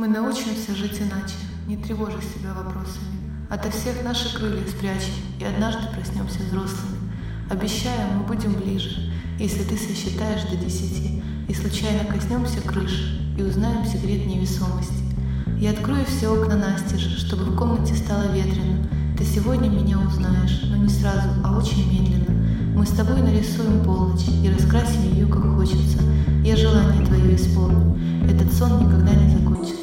Мы научимся жить иначе, не тревожа себя вопросами. Ото всех наши крылья спрячем, и однажды проснемся взрослыми. Обещаю, мы будем ближе, если ты сосчитаешь до 10, и случайно коснемся крыши, и узнаем секрет невесомости. Я открою все окна настежь, чтобы в комнате стало ветрено. Ты сегодня меня узнаешь, но не сразу, а очень медленно. Мы с тобой нарисуем полночь и раскрасим ее, как хочется. Я желание твое исполню, этот сон никогда не закончится.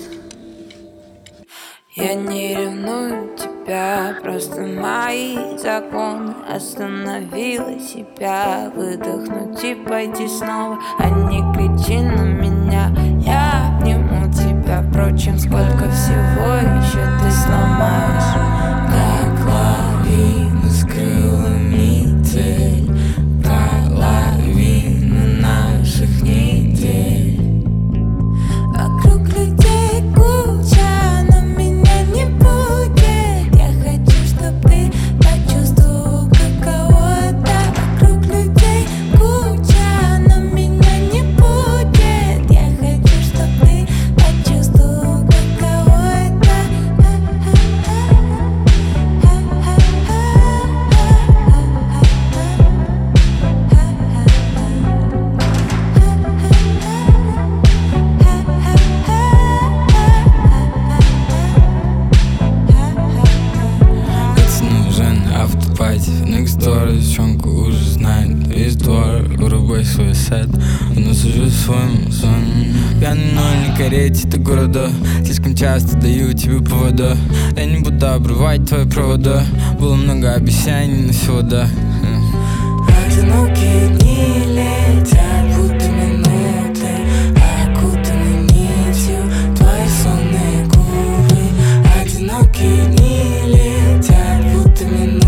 Я не ревную тебя, просто мои законы. Остановила себя, выдохнуть и пойти снова, а не кричи на меня. Я обниму тебя, впрочем, сколько всего еще ты сломаешь. Лавина с крылами цель, та лавина наших недель. Вокруг людей куча, но меня не будет. Я хочу, чтобы ты почувствовал, каково это. Вокруг людей куча, но меня не будет. Я хочу, чтобы ты почувствовал, каково это. Next door, девчонку уже знает. Из двора вырубай свой сад. Но сижу в своем зоне. Пьяный, но не гореть это города. Слишком часто даю тебе повода. Я не буду обрывать твои провода. Было много обещаний, но всего да. Одинокие дни летят, будто минуты, окутаны нитью твои сонные губы. Одинокие дни летят, будто минуты.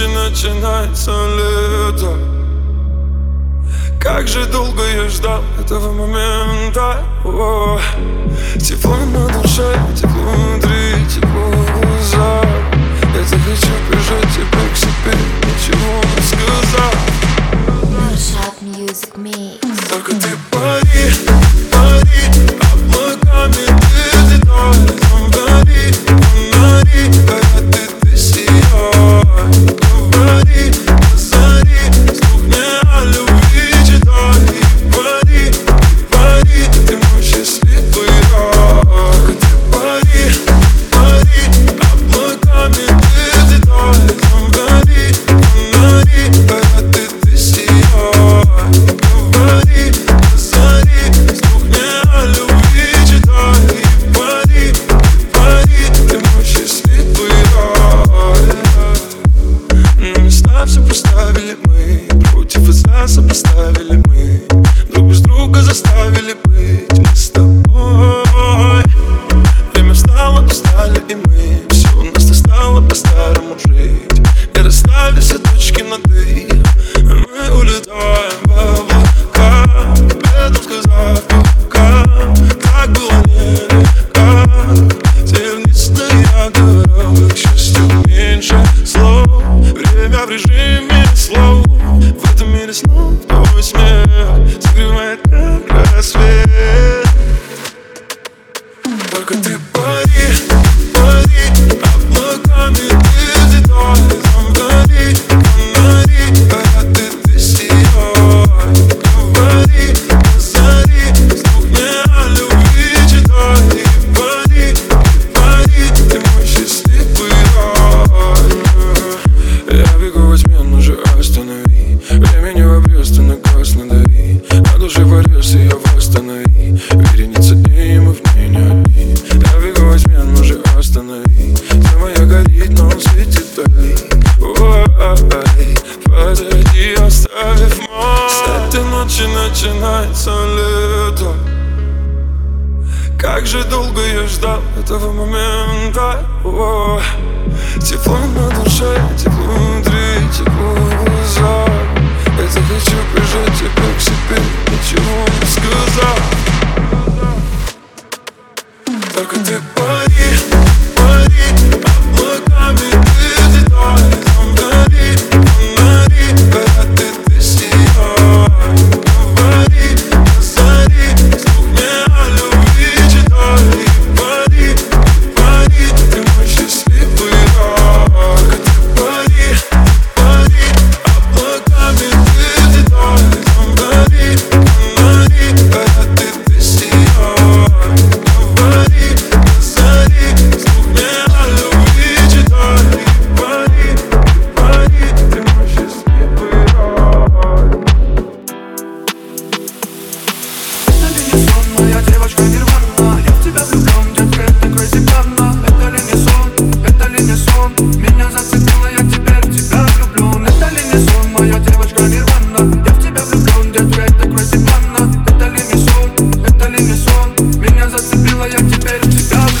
ночи начинается лето. Как же долго я ждал этого момента. О, тепло на душе, тепло внутри, тепло в глазах. Я захочу прижать тебя к себе, ничего не сказав. Только ты пари, пари, облаками ты летай. Он горит, он горит, горят ты сияй. Говори, позари, слух мне о любви читай. Пари, пари, ты мой счастливый я. Только ты пари, пари, облаками ты летай. Он горит, он горит, горят ты сияй. Говори, позари, слух мне о любви читай. Все поставили мы, против и за сопоставили мы, друг без друга заставили быть мы с тобой. Время встало, устали и мы, все у нас стало по-старому жить. И расставили все точки над «и», мы улетаем в облака, победу сказав пока. Так было нелегко, теперь не стоят дорог, к счастью меньше слов. Время в режиме слов, в этом мире снов твой смех согревает как рассвет. Только ты пари, пари, облаками ты летай. Он горит, он горит, горят ты сияй. Говори, позари, слух мне о любви читай. Пари, пари, ты мой счастливый рай. Я бегу во тьме, ну же останови. Времени в обрез, ты на газ надави. На душе порез, ее восстанови. Вереница и мы в ней не одни. Я бегу во тьме, ну же останови. Тьма моя горит, но он светит вдали. Ой, позади оставив мой. С этой ночи начинается лето. Как же долго я ждал этого момента. О, тепло на душе, тепло внутри, тепло в глазах. Я захочу прижать тебя к себе, ничего не сказав. Только ты пари, пари, облаками ты летай. Он горит, он горит, горят ты сияй. Говори, позари, слух мне о любви читай. Пари, пари, ты мой счастливый рай. Только ты пари, пари, облаками ты летай. Он горит, он горит, горят ты сияй. Говори, позари, слух мне о любви читай. Пари, пари, ты мой счастливый рай. На телефон, моя девочка Нирвана. Я в тебя влюблен, детка, это Крэзи Панна. Это ли не сон, меня зацепило, я теперь в тебя влюблен. Это ли не сон, моя девочка Нирвана. Я в тебя влюблен, детка, это Крэзи Панна. Это ли не сон, меня зацепило, я теперь в тебя влюблен.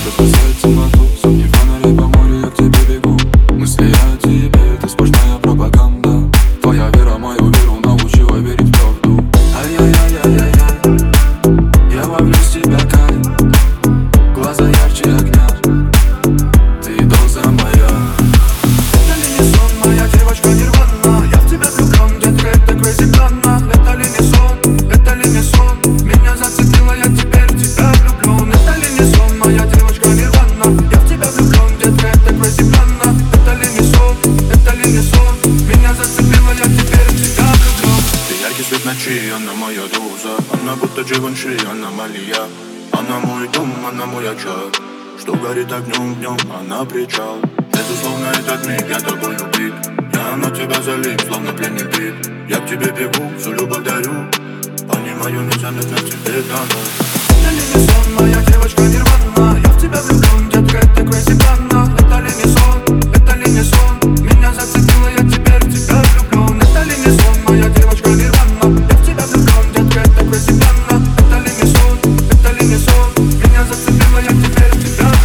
Что касается темноту, сотни фонарей по морю, я к тебе бегу. Мысли о тебе, это сплошная пропаганда. Твоя вера мою веру научила верить в правду. Ай-яй-яй-яй-яй, я ловлю с тебя кайф. Глаза ярче огня, ты доза моя. Это ли не сон, моя девочка Нирвана. Я в тебя влюблен, детка, это Крэзи Панна. Это ли не сон, меня зацепило, я теперь в тебя влюблен. Это ли не сон, моя девочка Нирвана. Я в тебя влюблен, детка, это Крэзи Панна. Это ли не сон, меня зацепило, я теперь в тебя влюблен. Ты яркий свет ночи, она моя доза. Она будто Дживанши, аномалия. Она мой дом, она мой очаг. Что горит огнем днем, она причал. Безусловно, этот миг я тобой убит. Я на тебя залип, словно пленник бит. Я к тебе бегу, всю любовь дарю. Понимаю, незаметно тебе дано. Это ли не сон, моя девочка Нирвана. Я в тебя влюблен, детка, это Крэзи Панна. Это ли не сон, меня зацепило, я теперь в тебя влюблен. Это ли не сон, моя девочка Нирвана. Я в тебя влюблен, детка, это Крэзи Панна. Это ли не сон, меня зацепило, я теперь в тебя влюблен.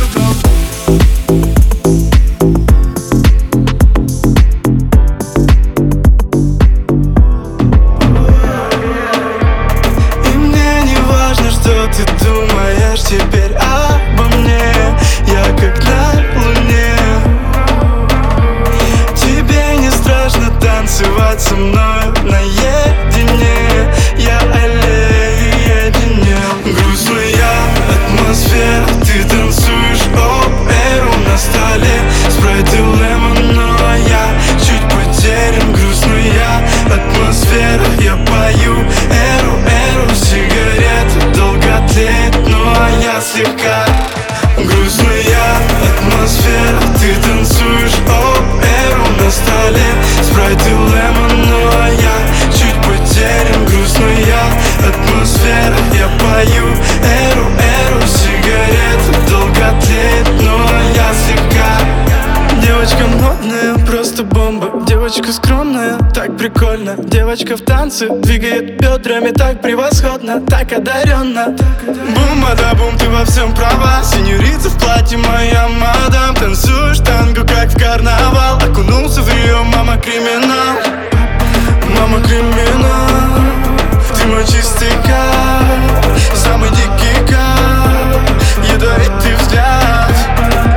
бомба, девочка скромная, так прикольно. Девочка в танце двигает бедрами так превосходно, так одаренно. Бум-бада-бум, ты во всем права, сеньорица в платье, моя мадам. Танцуешь танго, как в карнавал, окунулся в ее мама криминал. Мама криминал, ты мой чистый кайф, самый дикий кайф, ядовитый взгляд.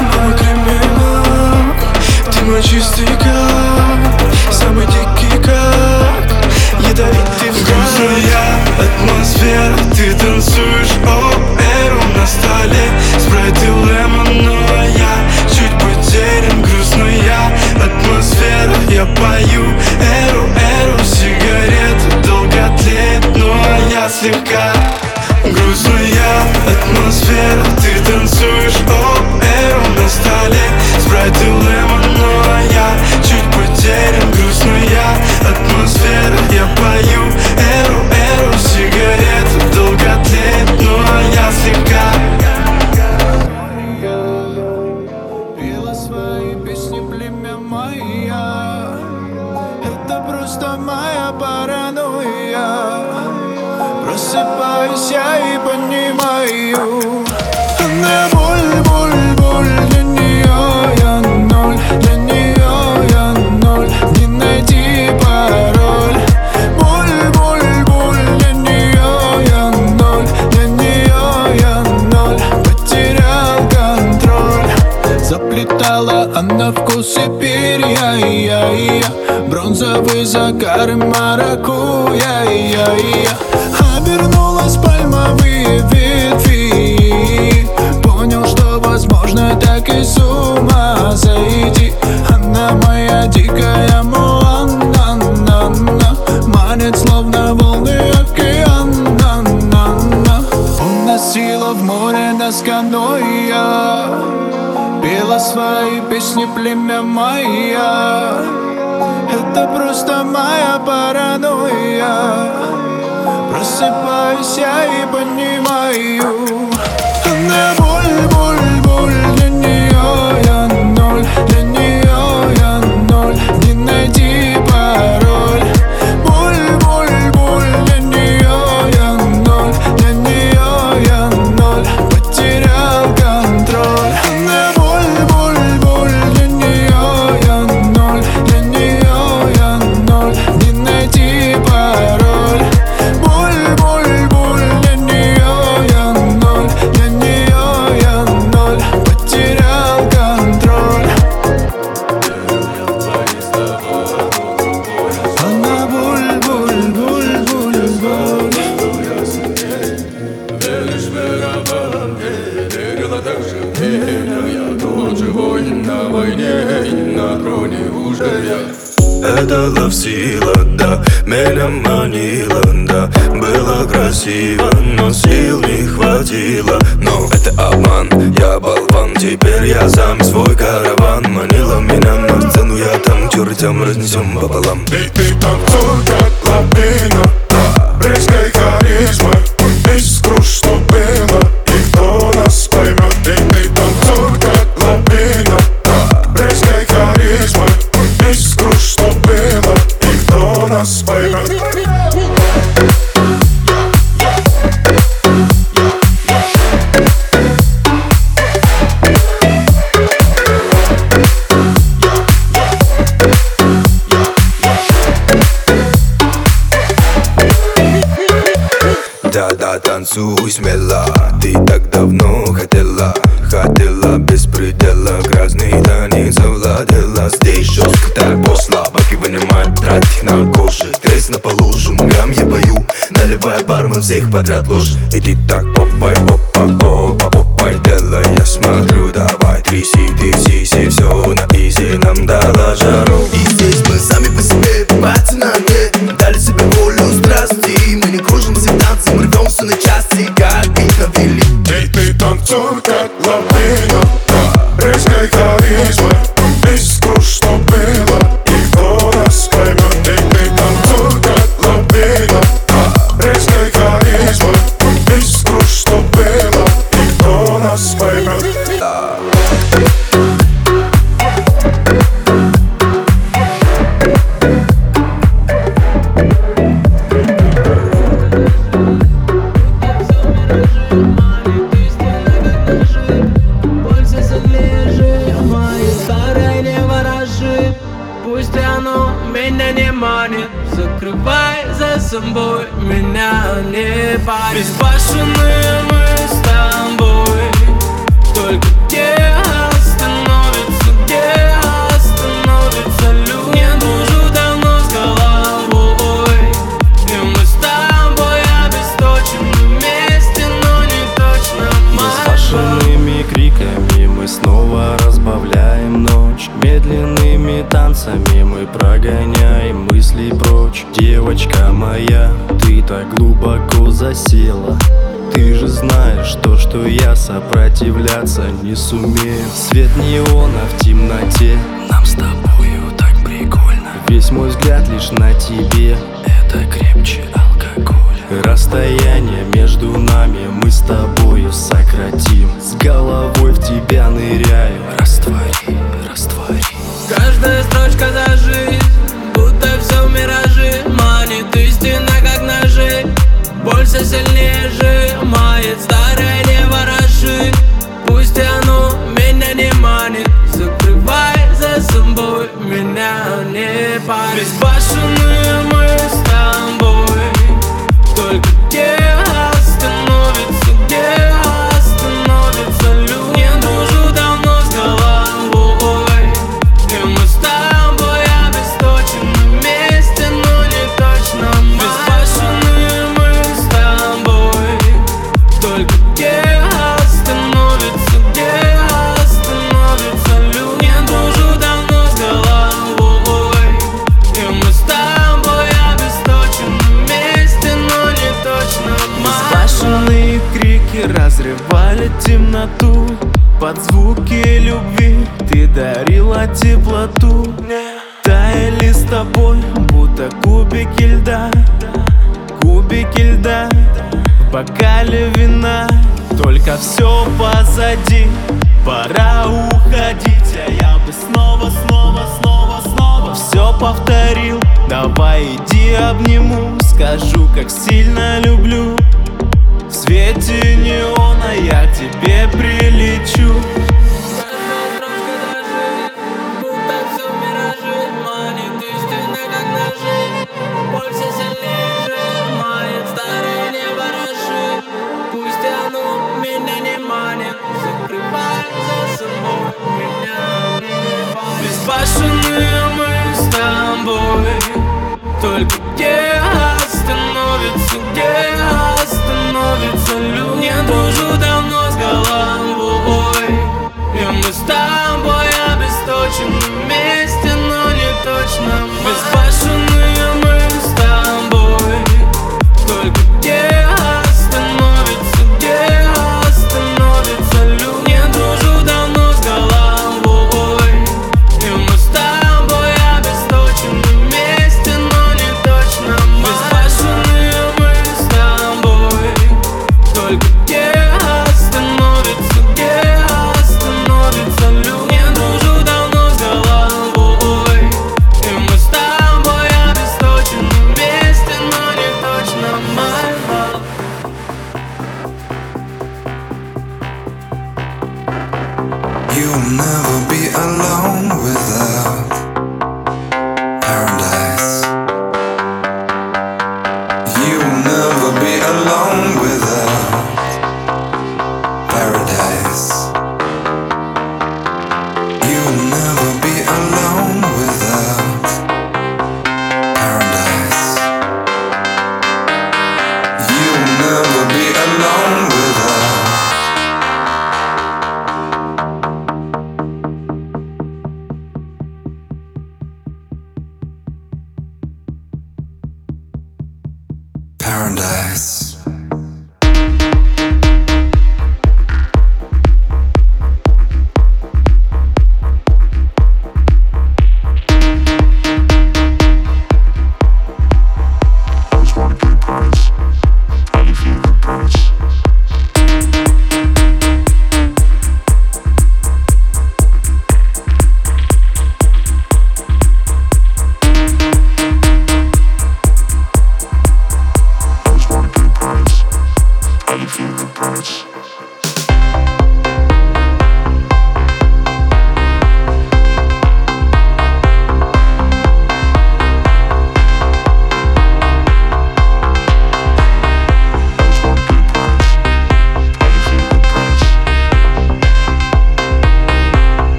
Мама криминал, ты мой чистый кайф, самый дикий кайф, ядовитый взгляд. Грустная атмосфера, ты танцуешь оп-эр на столе, спрайт и лемон, но я чуть потерян. Грустная атмосфера, я пою эру-эру, сигареты долго тлеют, но я слегка. Грустная атмосфера, ты танцуешь оп-эр на столе, спрайт и лемон, но я чуть потерян. Грустная атмосфера, я пою эру-эру, сигареты долго тлеют, но я слегка. Просыпаюсь я и понимаю, она боль, боль, боль. Для нее я ноль, для нее я ноль. Не найди пароль. Боль, боль, боль. Для нее я ноль, для нее я ноль. Потерял контроль. Заплетала она вкус и перья, я. Бронзовый загар и маракуйя, обернулась пальмовые ветви. Понял, что возможно так и с ума зайти. Она моя дикая Мулан, манит словно волны океана, уносила в море нас каноэ. Пела свои песни племя майя. Это просто моя паранойя. Просыпаюсь я и понимаю, она боль, боль, боль. Для нее я ноль, для нее я ноль. Не найди пароль. Боль, боль, боль. Для нее я ноль, для нее я ноль. Потерял контроль. Она боль, боль, боль. Для нее я ноль, для нее я ноль. Не найди пароль. Это лавсила, да, меня манила, да. Было красиво, но сил не хватило. Но это обман, я болван, теперь я сам свой караван. Манила меня на сцену, я там чертям разнесем пополам. И ты танцуй, как лавина, да, брызгай харизмой. Из круж, что было, и кто нас поймет. И ты танцуй, как лавина, да, брызгай харизмой. Из круж, что было, и кто нас поймет. Да-да, танцуй смело, ты так давно хотела. Ходила без предела, грязный танец завладела. Здесь жестко торбо, слабо и вынимает тратить на коши. Тресь на полу, шумгам я бою, наливая бармен всех подряд ложь. И ты так попай, попа, попа, попай, делай, я смотрю, давай, тряси, тряси, все на изи нам дала жару. И здесь мы сами по себе, пацаны, дали себе волю, здрасти. Мы не кружимся в танце, мы рвемся на части, как их навели. Эй, ты танцуй, как лавина, да, брызгай харизмой. Из круж, что было, и кто нас поймет. Эй, ты танцуй, как лавина, да, брызгай харизмой. Из круж, что было, и кто нас поймет. давно меня не манит, закрывай за собой меня не парит. Безбашенные мы с тобой, только где остановится, где остановится любовь. Не дружу давно с головой, и мы с тобой обесточим вместе, но не точно моя. Безбашенными криками мы снова разбавляем ночь, медленными танцами мы прогоняем мысли прочь. Девочка моя, ты так глубоко засела, ты же знаешь то, что я сопротивляться не сумею. Свет неона в темноте, нам с тобою так прикольно, весь мой взгляд лишь на тебе, это крепче алкоголя. Расстояние между нами мы с тобою сократим, с головой в тебя ныряю, раствори, раствори. Каждая строчка за жизнь, будто все в мираже, манит истина как ножи, боль все сильнее сжимает, старое не вороши. Пусть оно меня не манит, закрывай за собой меня не парит. Безбашенные мы с тобой, только где остановится, где остановится любовь. Не дружу давно с головой, и мы с тобой обесточены вместе, но не точно мы. Безбашенные мы с тобой, только где остановится, где остановится любовь. Не дружу давно с головой, и мы с тобой обесточены вместе, но не точно мы. Безбашенные крики разрывали темноту, под звуки любви ты дарила теплоту. Таяли с тобой, будто кубики льда в бокале вина. Только все позади, пора уходить, а я бы снова, снова, снова, снова все повторил. Давай иди обниму, скажу, как сильно люблю. В свете неона я к тебе прилечу. Безбашенные мы с тобой, только где остановится, где остановится любовь. Не дружу давно с головой, и мы с тобой обесточены вместе, но не точно мы. Безбашенные мы с тобой, только где остановится, где остановится любовь. Не дружу давно с головой, и мы с тобой обесточены вместе, но не точно мы. Безбашенные мы с тобой, только где остановится, где остановится любовь. Не дружу давно с головой, и мы с тобой обесточены вместе, но не точно мы. You'll never be alone without paradise. You'll never be alone without paradise. You'll never be alone without paradise. You'll never be alone without. Paradise.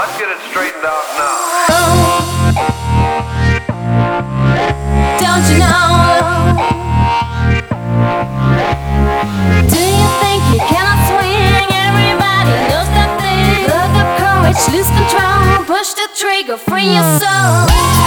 Let's get it straightened out now. Oh, don't you know? Do you think you cannot swing? Everybody knows that thing. Look up courage, lose control, push the trigger, free your soul. Listen.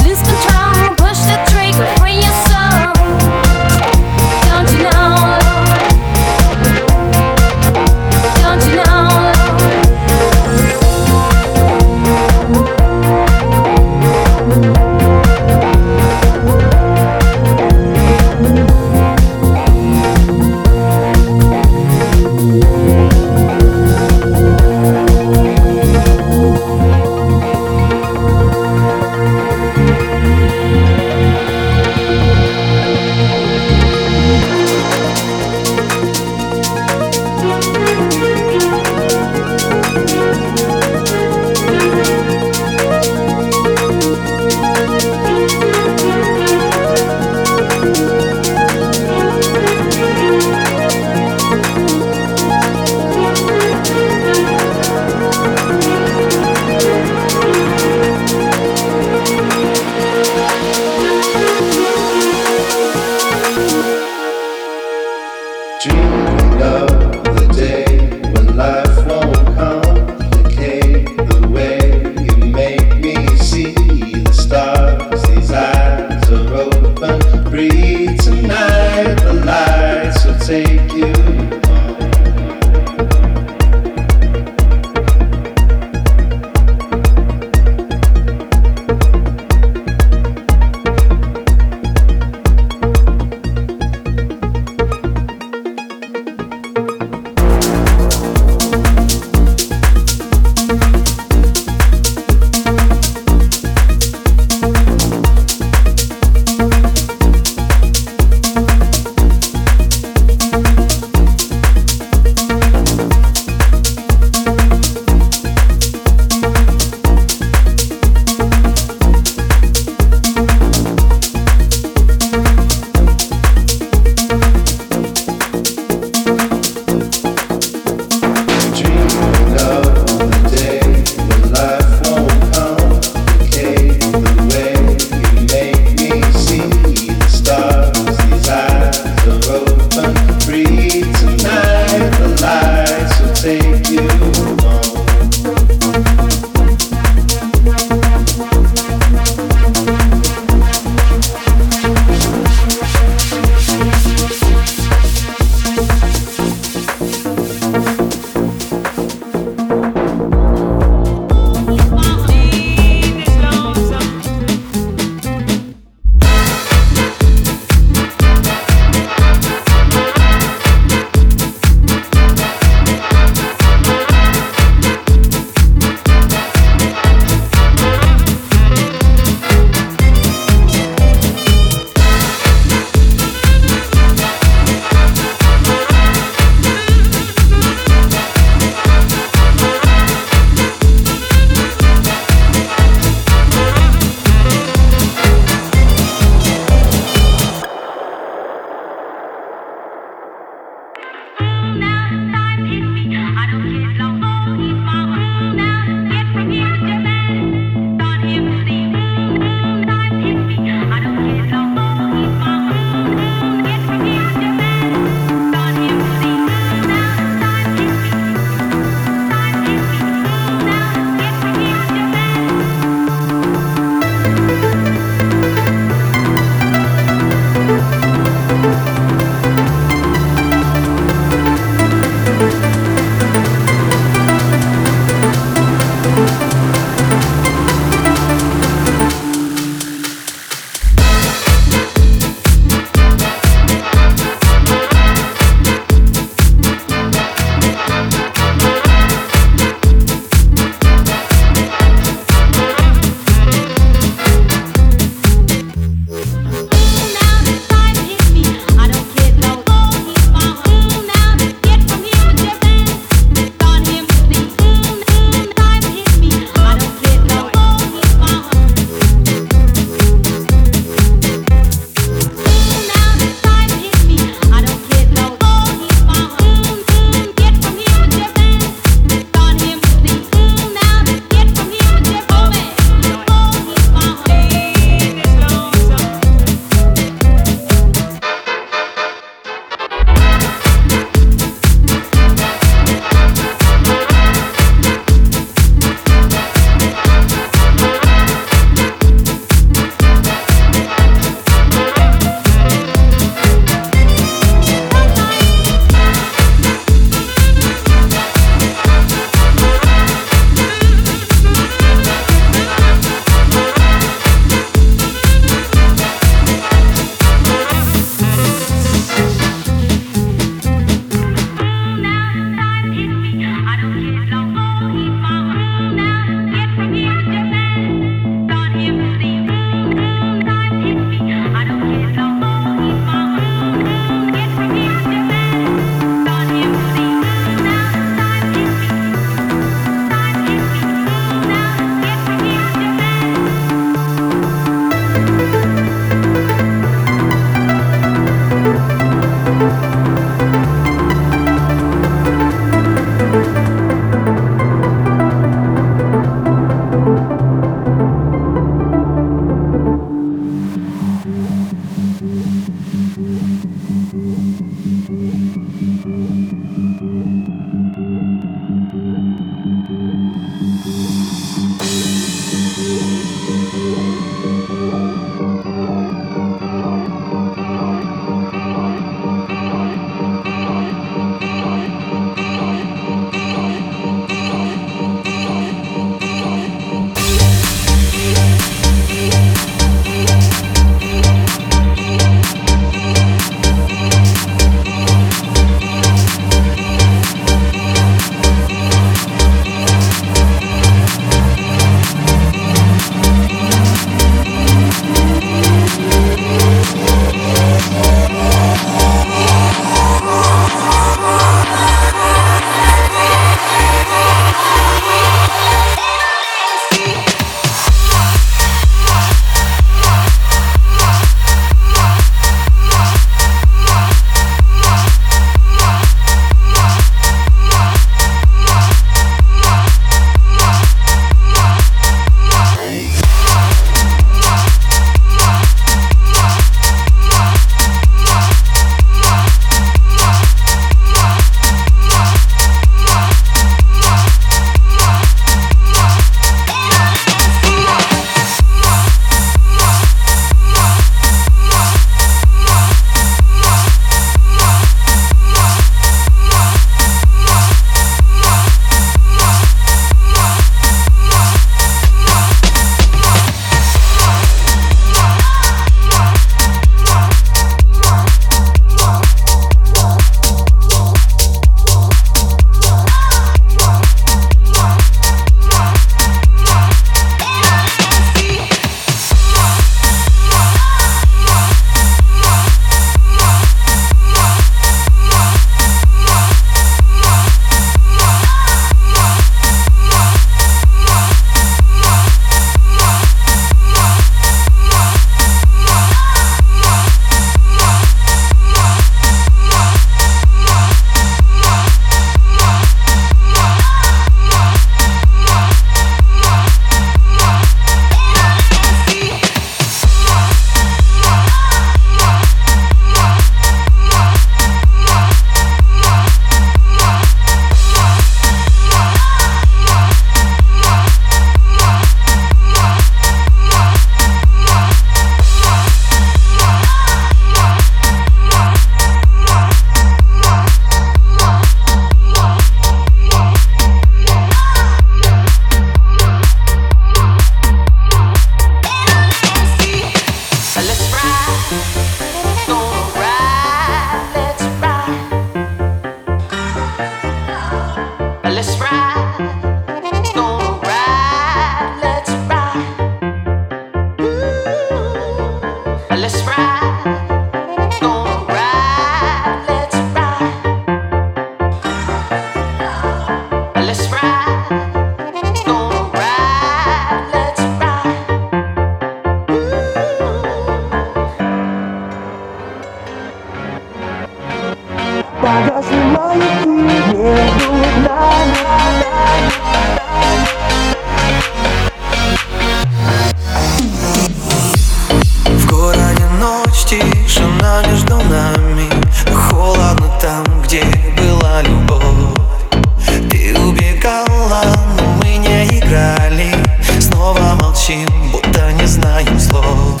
молчим, будто не знаем слов.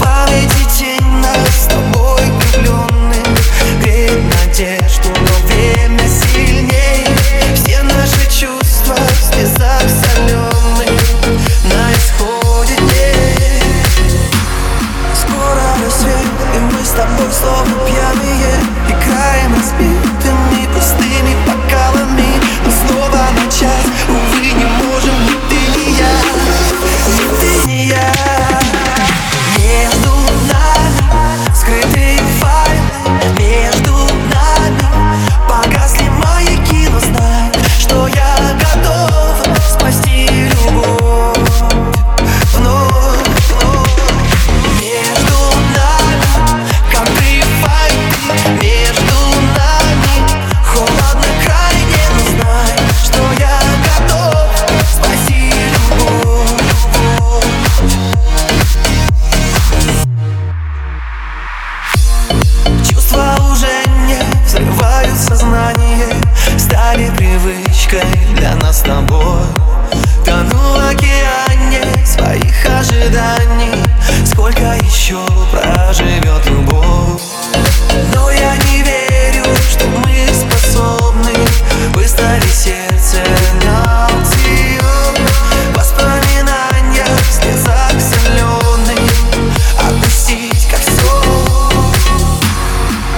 Парный день нас с тобой влюбленным греет надежду, но время сильней. Все наши чувства в слезах соленых на исходе дней. Скоро рассвет, и мы с тобой словно пьяные играем разбитыми пустыми бокалами. Но снова на час, увы, не можем ни ты, ни я, ни ты, ни я. Для нас с тобой тону в океане своих ожиданий. Сколько еще проживет любовь? Но я не верю, что мы способны выставить сердце на аукцион. Воспоминания в слезах соленых отпустить как сон.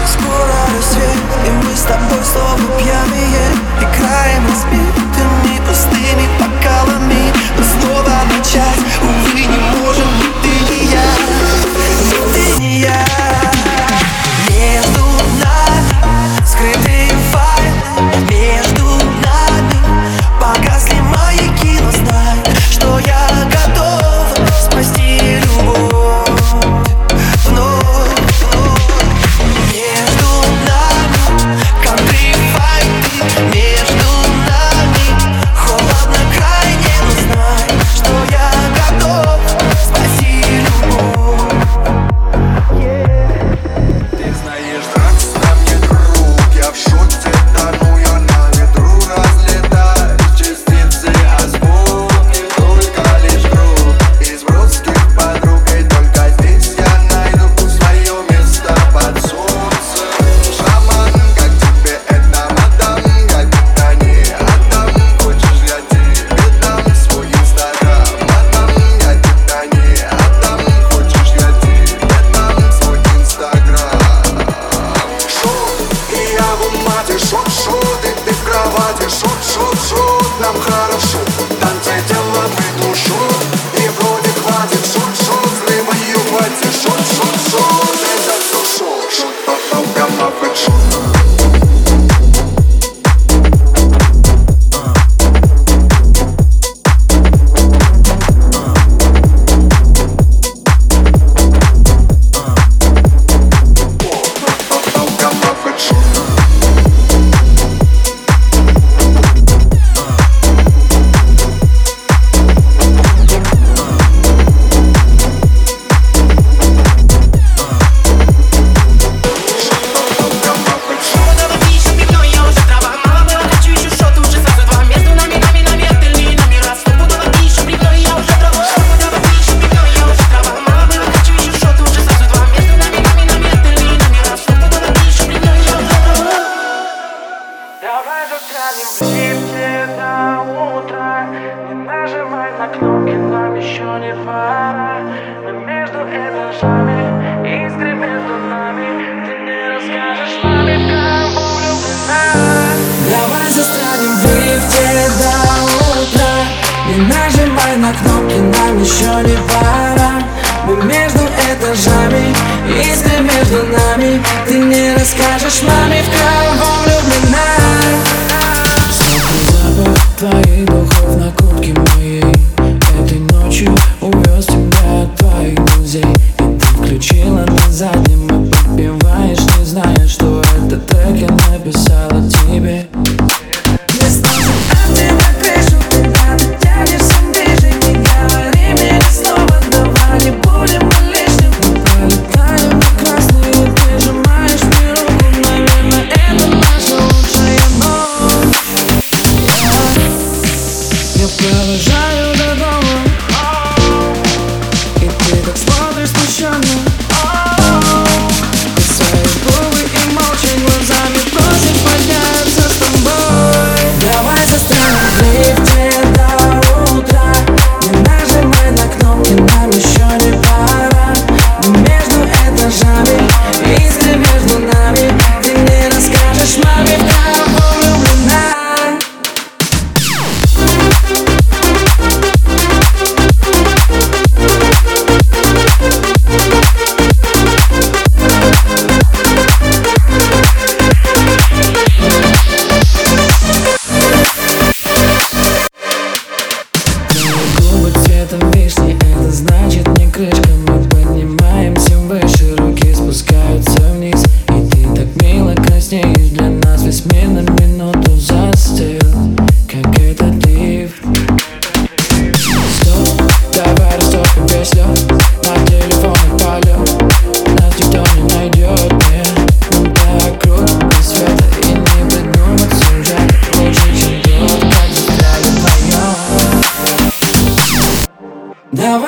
Скоро рассвет, и мы с тобой словно пьяные играем разбитыми пустыми бокалами. Но снова на час, увы, не можем ни ты, ни я, ни ты, ни я. Между нами скрытый файл, между нами погасли маяки, но знай, что я готов спасти любовь.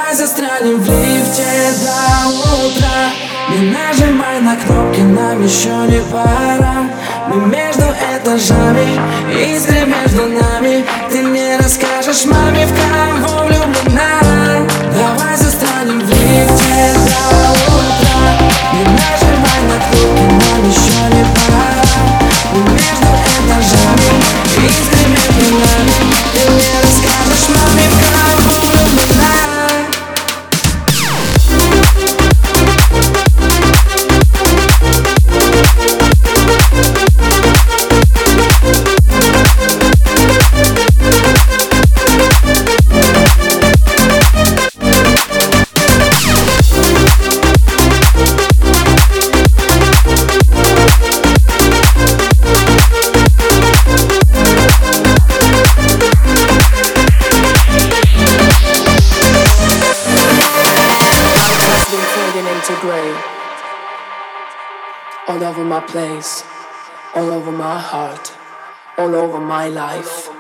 Давай застрянем в лифте до утра. Не нажимай на кнопки, нам еще не пора. Мы между этажами, искры между нами. Ты не расскажешь маме, в кого влюблена. Давай застрянем в лифте до утра. Не нажимай на кнопки, нам еще не пора. Мы между этажами, искры между нами. Ты не расскажешь маме, в кого влюблена. All over my place, all over my heart, all over my life.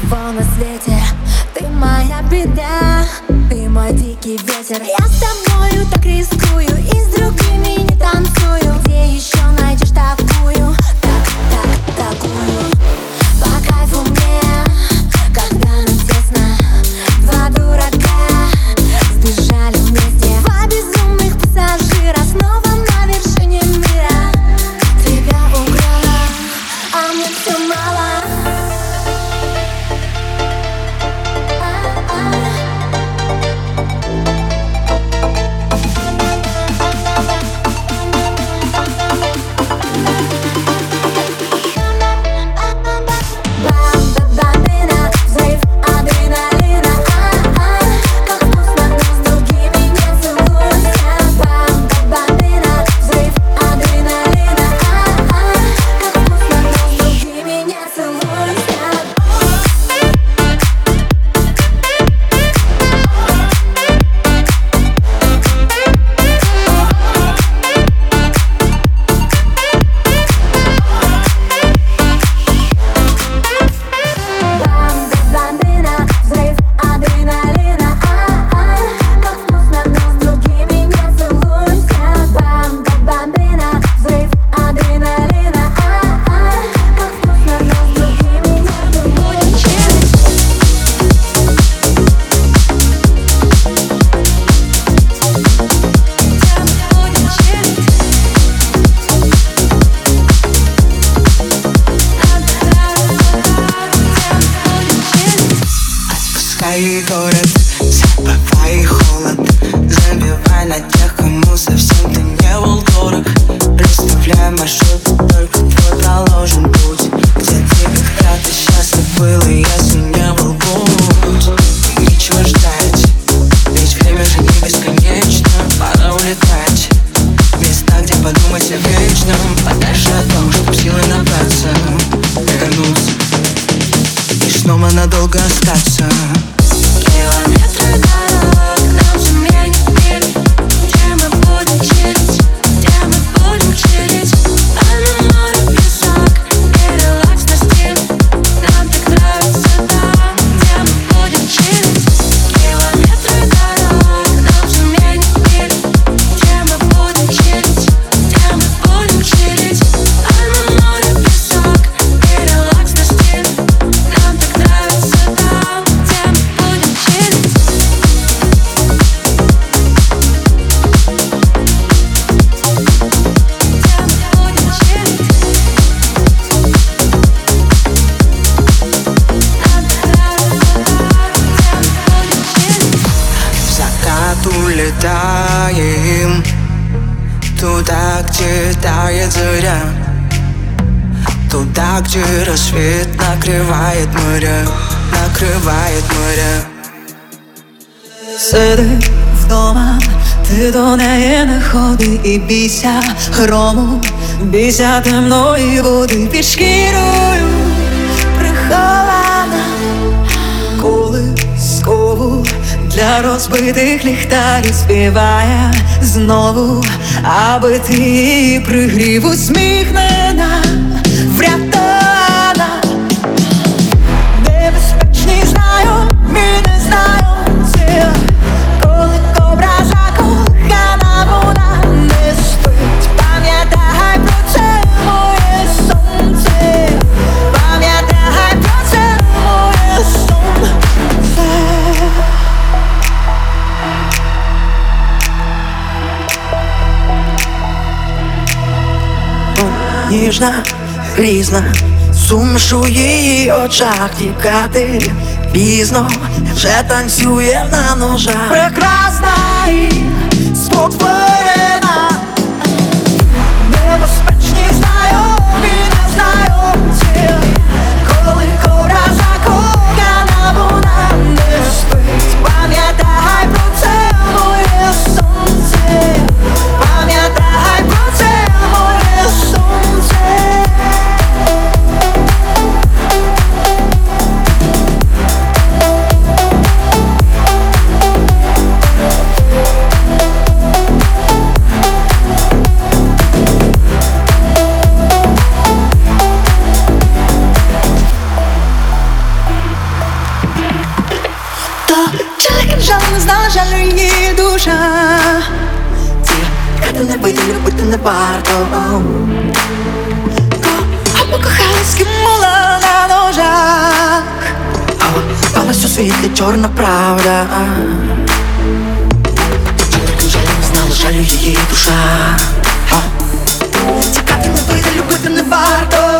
всего на свете. Ты моя беда, ты мой дикий ветер. Я с тобою так рискую и с другими не танцую. Где еще найдешь такую? Город, забывай холод, забивай на тех, кому совсем ты не был дорог. Представляй маршрут, только твой проложен путь, где ты когда-то счастлив был, и если не был путь. Нечего ждать, ведь время же не бесконечно, пора улетать в места, где подумать о вечном, подальше от того, чтоб силы набраться, вернуться и снова надолго остаться. Улетаем туда, где тает заря, туда, где рассвет накрывает море, накрывает море. Седи вдома, ти до неї не ходи і бійся грому, бійся темної води. Під шкірою прихована колискову для розбитих ліхтарів співає знову, аби ти пригрів, усміхнена, врятована. Небезпечний знаю, ми не знаємо це, коли кобра закохана, вона не спить. Пам'ятай про це, моє сонце, пам'ятай про це, моє сонце. Ніжна, різна, суміш у її очах, тікати пізно, вже танцює на ножах. Прекрасна і спотворена, небезпечні знаю, і не знаю ці, коли кобра закохана, вона не спить. Пам'ятай про це, моє сонце, пам'ятай про це, моє сонце. моей душа. Ты когда-то были парто. А по-кахальски мула на ножах. А полностью светлая черная правда. Жаль, знала, жаль ей душа. Ти когда-то были парто.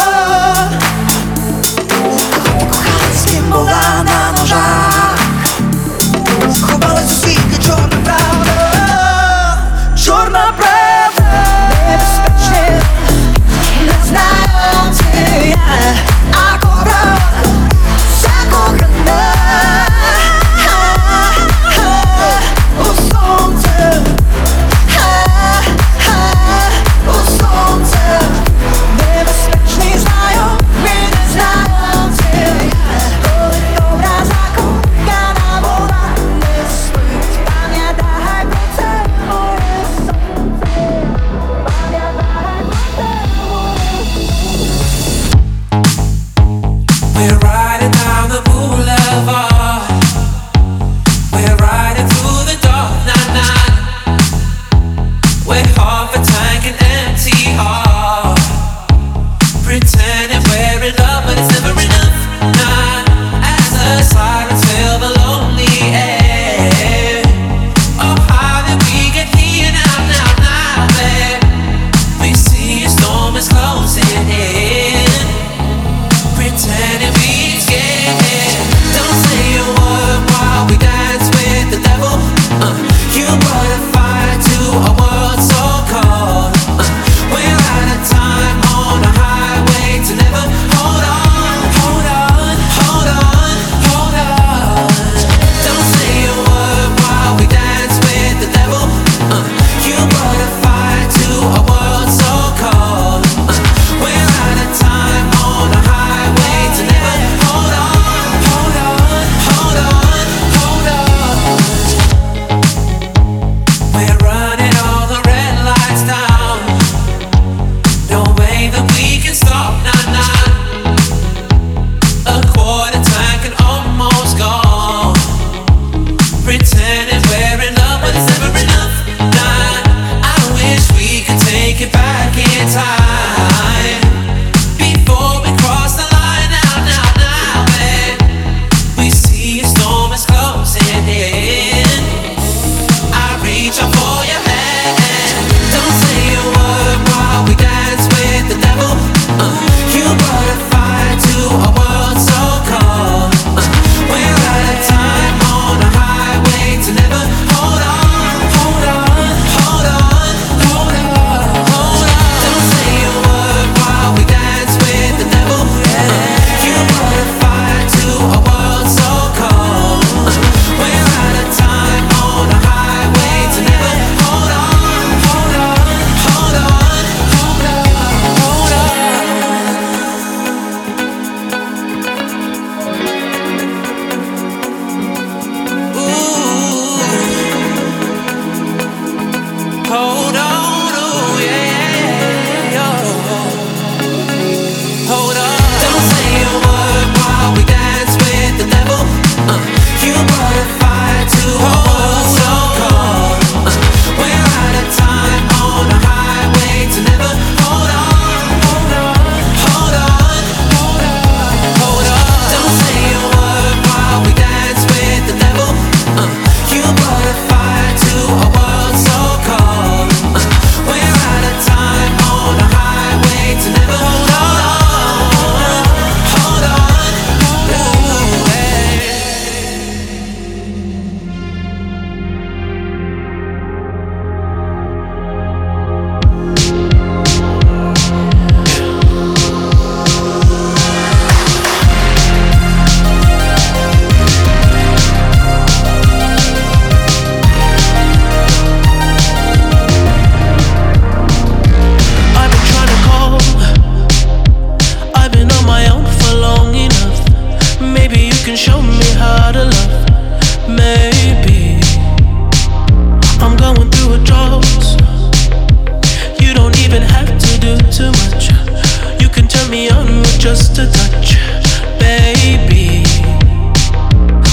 Baby,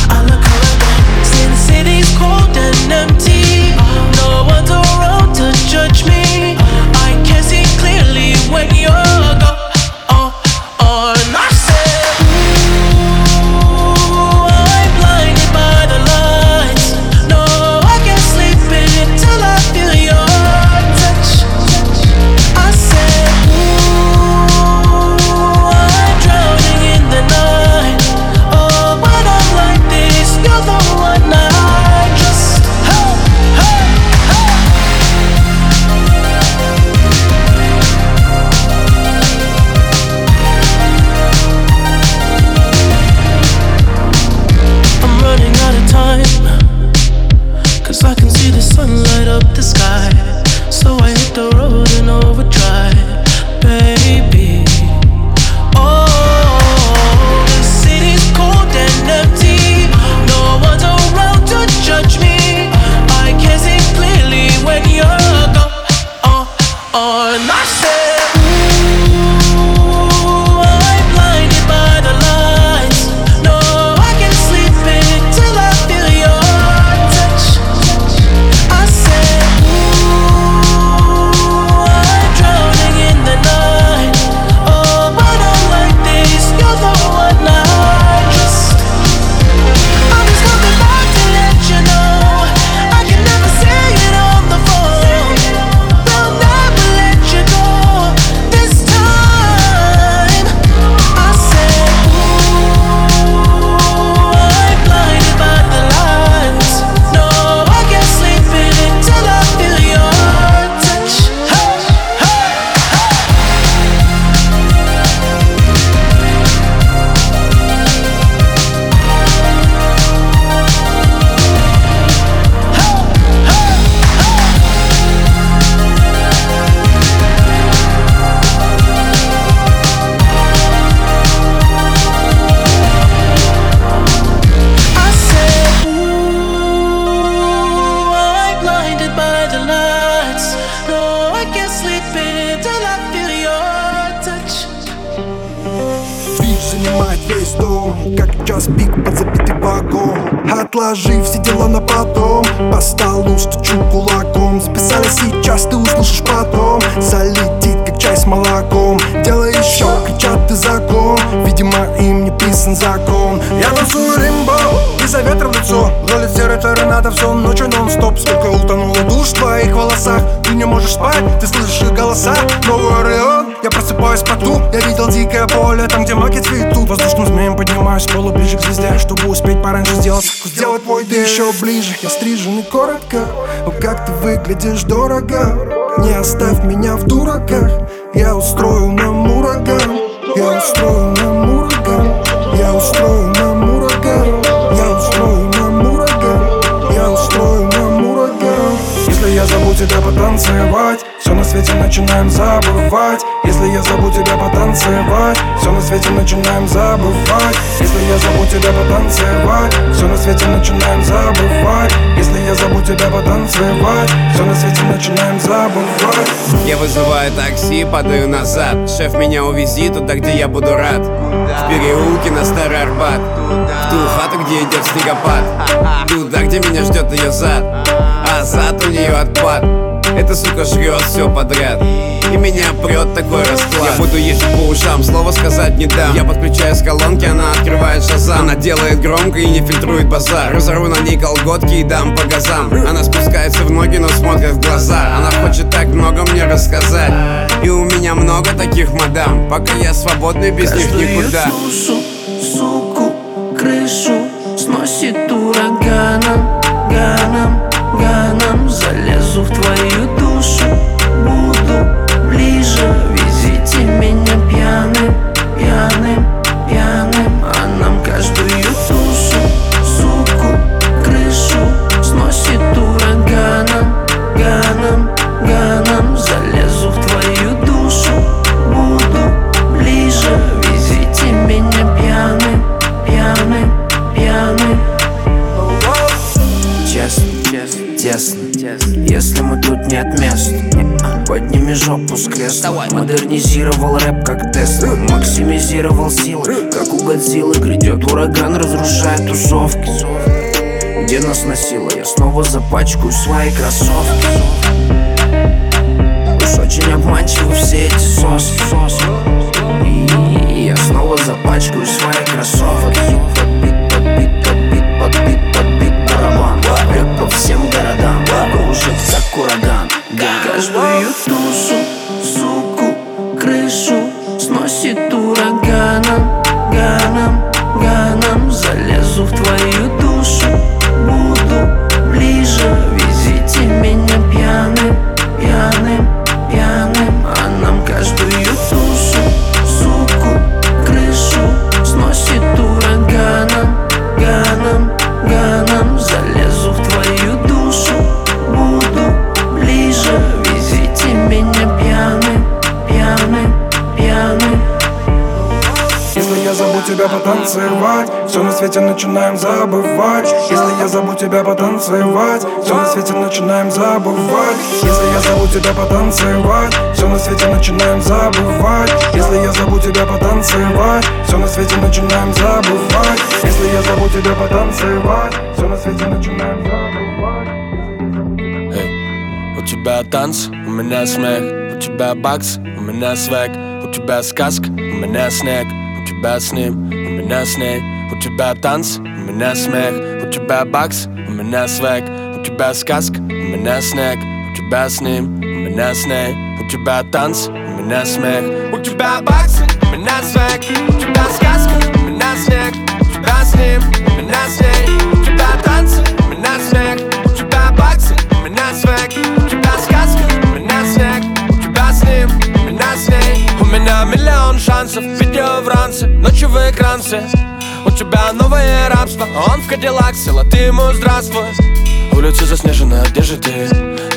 I look around, since city's cold and empty. 'Cause I can see the sun light up the sky. So I hit the road in overdrive, baby. Oh, the city's cold and empty. No one's around to judge me. I can see clearly when you're gone. On my side. Ближе, я стрижен и коротко, но как ты выглядишь дорого. Не оставь меня в дураках, я устрою нам ураган. Я устрою нам ураган, я устрою нам ураган. Я устрою нам ураган, я устрою нам ураган. Если я зову тебя потанцевать, все на свете начинаем забывать. Если я зову тебя потанцевать, все на свете начинаем забывать. Если я зову тебя потанцевать, все на свете начинаем забывать. Если я зову тебя потанцевать, все на свете начинаем забывать. Я вызываю такси, падаю назад. Шеф, меня увези туда, где я буду рад. В переулке на Старый Арбат, в ту хату, где идет снегопад. Туда, где меня ждет ее зад, а зад у нее отпад. Эта сука жрет все подряд, и меня прет такой расклад. Я буду ездить по ушам, слова сказать не дам. Я подключаюсь к колонке, она открывает шазам. Она делает громко и не фильтрует базар. Разорву на ней колготки и дам по газам. Она спускается в ноги, но смотрит в глаза. Она хочет так много мне рассказать, и у меня много таких мадам. Пока я свободный, без каждую них никуда. Душу, суку, крышу сносит ураганом, ганом, ганом. Залезу в твою душу, буду ближе. Везите меня пьяным, пьяным, пьяным. А нам каждую душу, суку, крышу сносит ураганом, ганом, ганом. Залезу в твою душу, буду ближе. Везите меня пьяным, пьяным, пьяным. Честно, честно, тесно. Если мы тут нет мест, подними жопу с кресла. Модернизировал рэп как Тесла, максимизировал силы, как у Годзиллы. Грядет ураган, разрушает тусовки. Где нас носило, я снова запачкаю свои кроссовки. Уж очень обманчивы все эти соски. И я снова запачкаю свои кроссовки. Подбит барабан рэп по всем городам. Кружится ураган, да. Каждую душу, суку, крышу сносит ураганом, ганом, ганом. Залезу в твою душу, буду ближе. Везите меня пьяным, пьяным, пьяным. А нам каждую душу, суку, крышу сносит ураганом, ганом, ганом. Залезу в твою душу, потанцевать. Все на свете начинаем забывать. Если я забуду тебя потанцевать, все на свете начинаем забывать. Если я забуду тебя потанцевать, все на свете начинаем забывать. Если я забуду тебя потанцевать, все на свете начинаем забывать. Если я забуду тебя потанцевать, все на свете начинаем забывать. Эй, у тебя танц, у меня смех, у тебя бакс, у меня свек, у тебя сказка, у меня снег, у тебя с ним, у меня с ней. У тебя танц, у меня смех, у тебя бакс, у меня свек, у тебя сказка, у меня снег, у тебя с ним, у меня с ней. У тебя танц, у меня смех, у тебя бакс, у меня свек, у тебя сказка, у меня снег, у тебя с ним, у меня с ней. У тебя танц, у меня смех, у тебя бакс, у меня свек, у тебя сказка, у меня снег, у тебя с ним, у меня с ней. У меня миллион шансов, видео в ранце, ночью в экранце. У тебя новое рабство, он в кадиллак, села ты ему здравствуй. Улица заснежена, где же ты?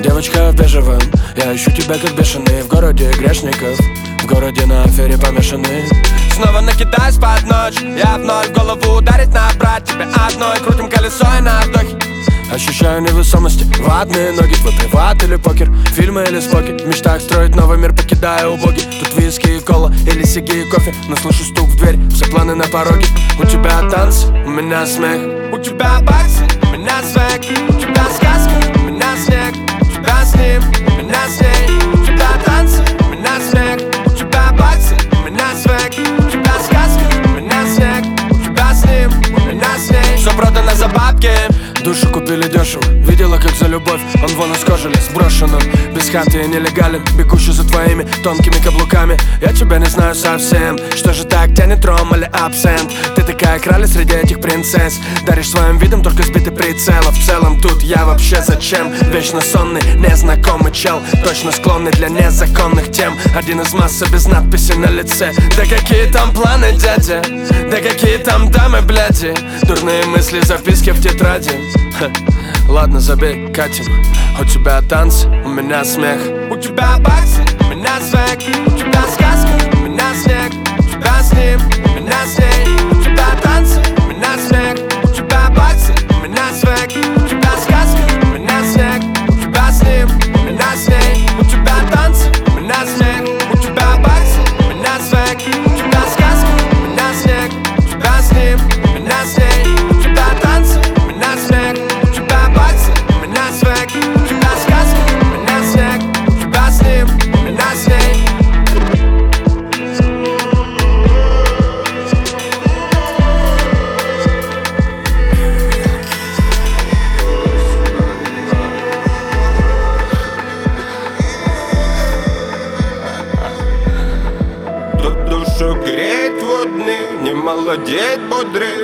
Девочка в бежевом, я ищу тебя как бешеный. В городе грешников, в городе на афере помешаны. Снова накидаюсь под ночь, я вновь в голову ударить набрать. Тебе одной, крутим колесо и на вдохе. Ощущаю невесомости, ватные ноги. Твой приват или покер, фильмы или споки. В мечтах строить новый мир, покидая убоги. Тут виски и кола, или сиги и кофе. Но слышу стук в дверь, все планы на пороге. У тебя танц, у меня смех. У тебя бакс, у меня свек. У тебя сказка, у меня снег. У тебя с ним, у меня с ней. У тебя танцы, у меня смех. У тебя бакс, у меня свек. У тебя сказка, у меня снег. У тебя с ним, у меня с ней. Все продано за бабки. Душу купили дешево, видела как за любовь. Он вон из кожи сброшенным, без хаты и нелегален, бегущий за твоими тонкими каблуками. Я тебя не знаю совсем, что же так тянет ром или абсент? Ты такая краля среди этих принцесс, даришь своим видом только сбитый прицел. В целом тут я вообще зачем? Вечно сонный, незнакомый чел, точно склонный для незаконных тем. Один из массы без надписи на лице. Да какие там планы, дядя? Да какие там дамы, бляди? Дурные мысли, записки в тетради. Ладно, забей, катим. У тебя танц, у меня смех. У тебя бакс, у меня свек. У тебя сказка, у меня снег. У тебя с ним, у меня с ней. У тебя танцы, у меня смех. У тебя бакс, у меня свек. У тебя сказка, у меня снег. У тебя с ним, у меня с ней. У тебя танцы, у меня смех. У тебя бакс, у меня свек. У тебя сказка, у меня снег. У тебя с ним, у меня с ней. У тебя танцы, у меня смех. Молодеет бодрый,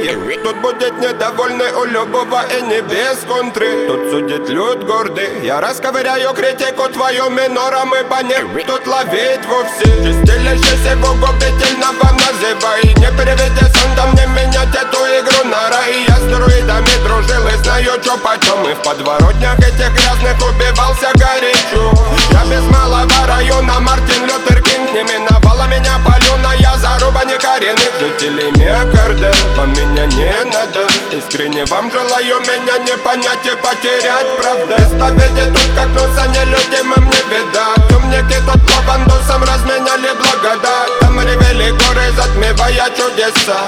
тут будет недовольный у любого и не без контры. Тут судит люд гордый, я расковыряю критику твою минором и банер. Тут ловить вовсе чистилище сего губительного называ. И не переведи сандом, не менять эту игру на рай. Я с друидами дружил и знаю чё почём. И в подворотнях этих грязных убивался горячо. Я без малого района Мартин Лютер Кинг. Не миновала меня полюная заруба некоренных жителей Мекарда, вам меня не надо. Искренне вам желаю меня не понять и потерять, правда. Ставите тут как носа нелюдимым не беда. Темники тут лавандусом разменяли благодать. Там ревели горы, затмевая чудеса.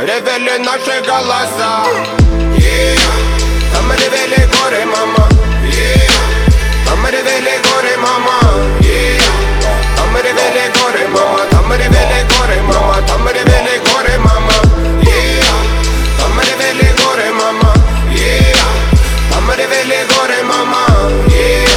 Ревели наши голоса. Yeah. Там ревели горы, мама. Yeah. Там ревели горы, мама. Yeah. Там ревели горы, мама. Там ревели горы, мама. Там ревели горы, мама. Yeah. Там ревели горы, мама. Yeah. Там ревели горы, мама. Yeah.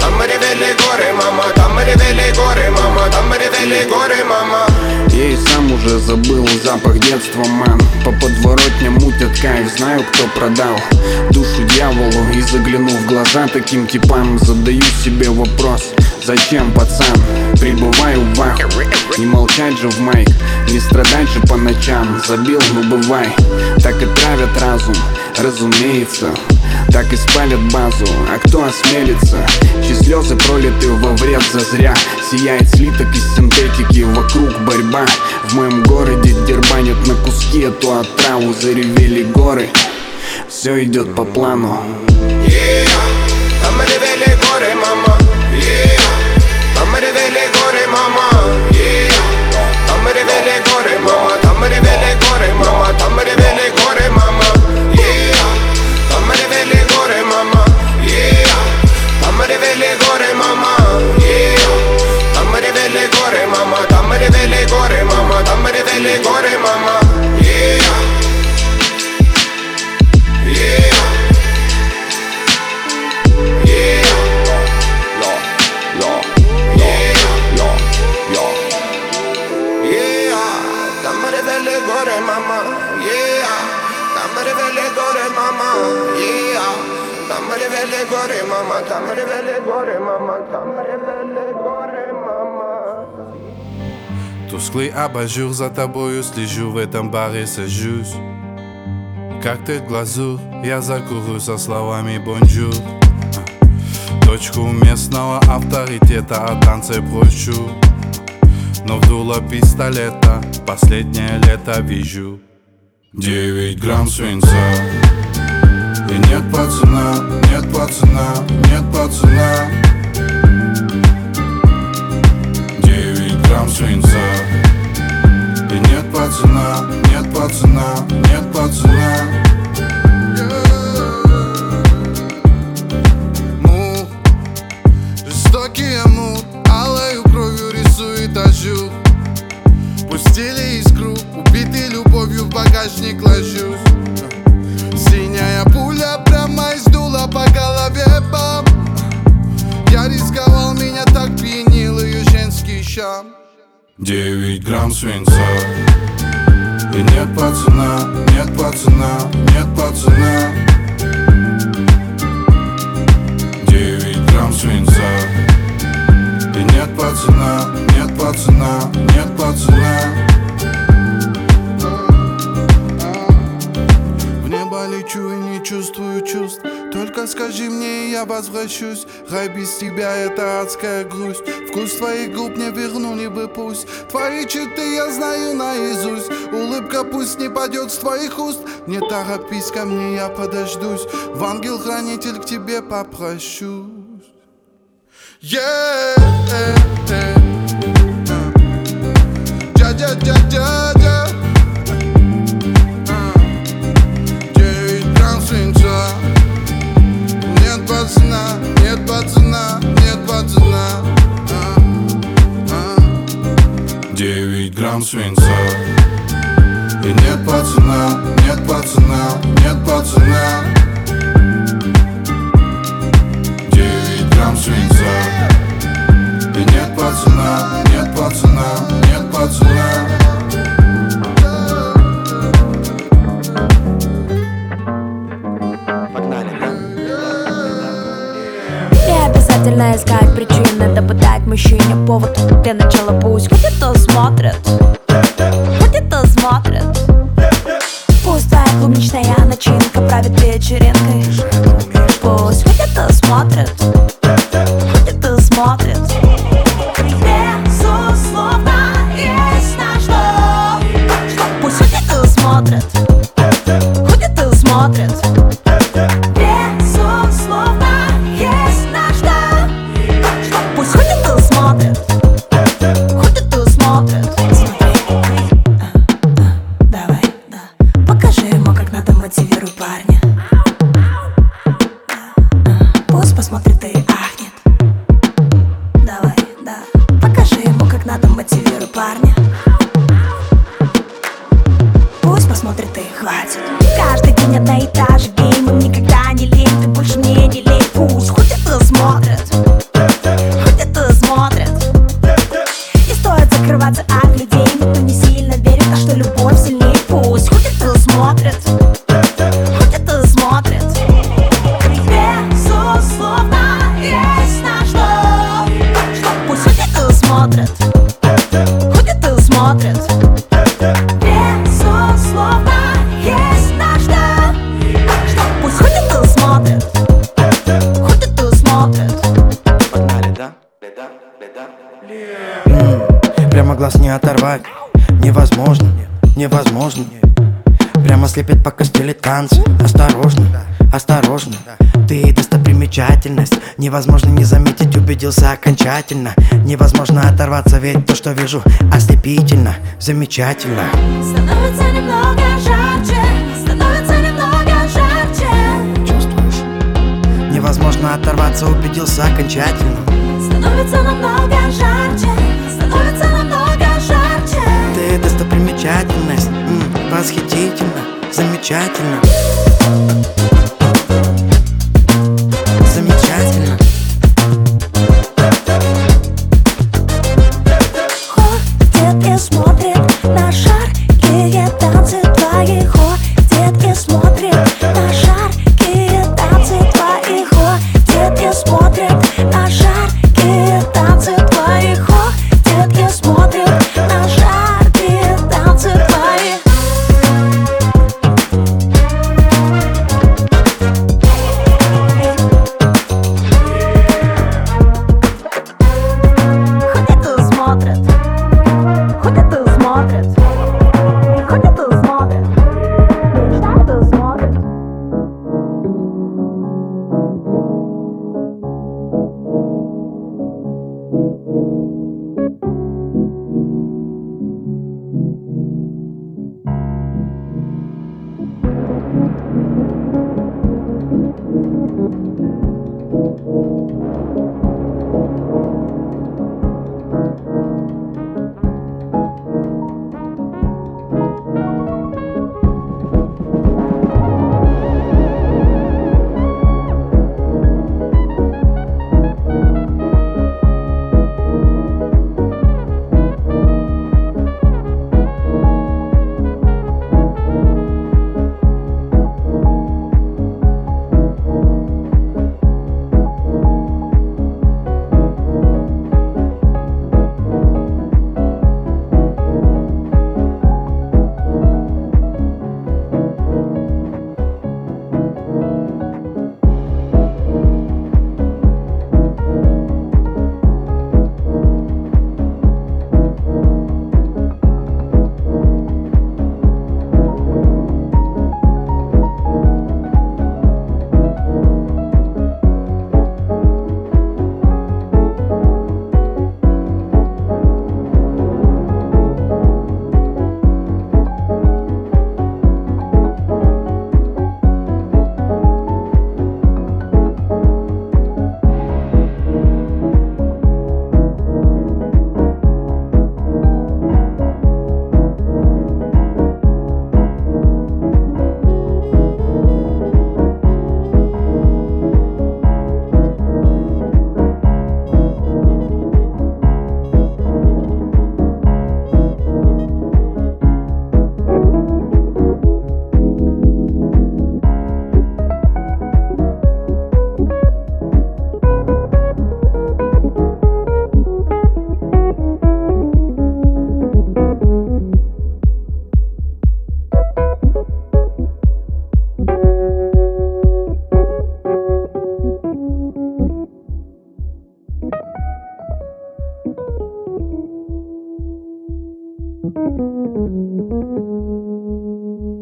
Там ревели горы, мама. Там ревели горы, мама. Там ревели горы, мама. Я и сам уже забыл запах детства, ман. По подворотням мутят кайф, знаю, кто продал душу дьяволу. И заглянув в глаза таким типам, задаю себе вопрос: Зачем, пацан, прибываю в аху? Не молчать же в майк, не страдать же по ночам. Забил, ну бывай, так и травят разум, разумеется. Так и спалят базу, а кто осмелится? Чьи слезы пролиты во вред зазря. Сияет слиток из синтетики, вокруг борьба. В моем городе дербанят на куски эту отраву. Заревели горы, все идет по плану. Yeah, там ревели горы, мама. Yeah, там ревели горы, мама. Yeah, там ревели горы, мама. Там ревели горы, мама. Там ревели горы, мама. Yeah, там ревели горы, мама. Yeah, там ревели горы, мама. Yeah, там ревели горы, мама. Там ревели горы, мама. Там ревели горы, мама. Тусклый абажур, за тобою слежу, в этом баре сажусь. Коктейль глазур, я закурю со словами бонжур. Точку местного авторитета о танце прощу, но вдуло пистолета, последнее лето вижу. 9 грамм свинца. И нет пацана, нет пацана, нет пацана. 9 грамм свинца. И нет пацана, нет пацана, нет пацана. Мух, жестокий мут, алою кровью рисует ажур. Пустили искру, убитый любовью в багажник ложусь. Синяя пуля прямо из дула по голове, бам. Я рисковал, меня так пьянил ее женский шам. 9 грамм свинца. И нет пацана, нет пацана, нет пацана. 9 грамм свинца. И нет пацана, нет пацана, нет пацана. В небо лечу и не чувствую чувств. Только скажи мне, и я возвращусь. Рай без тебя — это адская грусть. Вкус твоих губ не вернули бы пусть. Твои черты я знаю наизусть. Улыбка пусть не падет с твоих уст. Не торопись ко мне, я подождусь. В ангел-хранитель к тебе попрощусь. Yeah, ja, ja, ja, ja, ja. 9 грамм свинца. Нет пацана, нет пацана, нет пацана. 9 грамм свинца. И нет пацана, нет пацана, нет пацана. 9 грамм свинца. И нет пацана, нет пацана, нет пацана. Погнали, да? Не обязательно искать причины, допытать мужчине повод для начала, пусть хоть это смотрят, хоть это смотрят. Пустая клубничная начинка правит вечеринкой. Пусть хоть это смотрят, хоть это смотрят. Безусловно, есть на что. Пусть хоть это смотрят, хоть это смотрят. Безусловно, есть на что. Пусть хоть это смотрят, хоть это смотрят. оторвать невозможно, невозможно. Прямо слепит, пока стелит танцы. Осторожно, осторожно. Ты достопримечательность. Невозможно не заметить, убедился окончательно. Невозможно оторваться, ведь то, что вижу, ослепительно, замечательно. Становится немного жарче, становится немного жарче. Чувствуешь? Невозможно оторваться, убедился окончательно. Становится намного жарче, становится намного жарче. Ты достопримечательность. Восхитительно, замечательно. Замечательно. Ходит и смотрит на жаркие танцы твои. Ходит и смотрит на жаркие танцы твои. Ходит и смотрит на жаркие танцы твои. Ходит и смотрит на жаркие танцы твои.